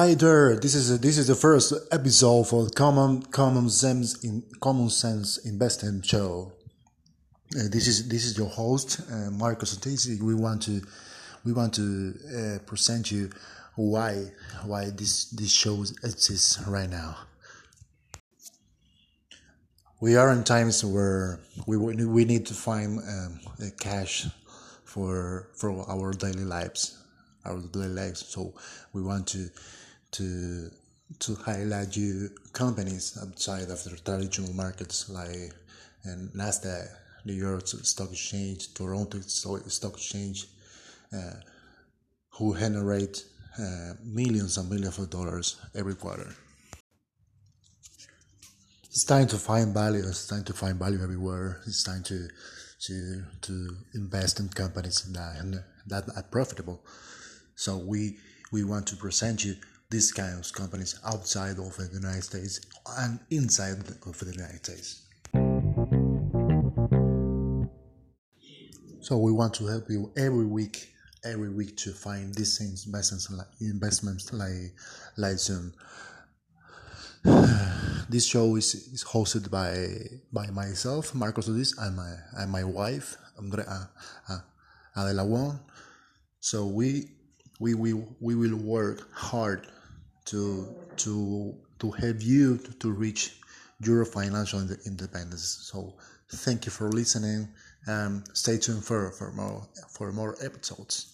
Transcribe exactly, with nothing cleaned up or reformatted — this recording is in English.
Hi there. This is a, this is the first episode for the Common Common Sense in Common Sense Investing Show. Uh, this is this is your host uh, Marcos Santesi. We want to we want to uh, present you why why this this show exists right now. We are in times where we we need to find um, the cash for for our daily lives. Our daily lives. So we want to to to highlight you companies outside of the traditional markets like and Nasdaq, New York Stock Exchange, Toronto Stock Exchange, uh, who generate uh, millions and millions of dollars every quarter. It's time to find value. It's time to find value everywhere. It's time to to to invest in companies that that are profitable. So we we want to present you these kind of companies outside of the United States and inside of the United States. So we want to help you every week, every week to find these things, investments like investments like, like Zoom. This show is, is hosted by by myself, Marcos Odis, and my and my wife, Andrea Adela Wong. So we. We will we will work hard to to to help you to, to reach your financial independence. So thank you for listening and stay tuned for, for more for more episodes.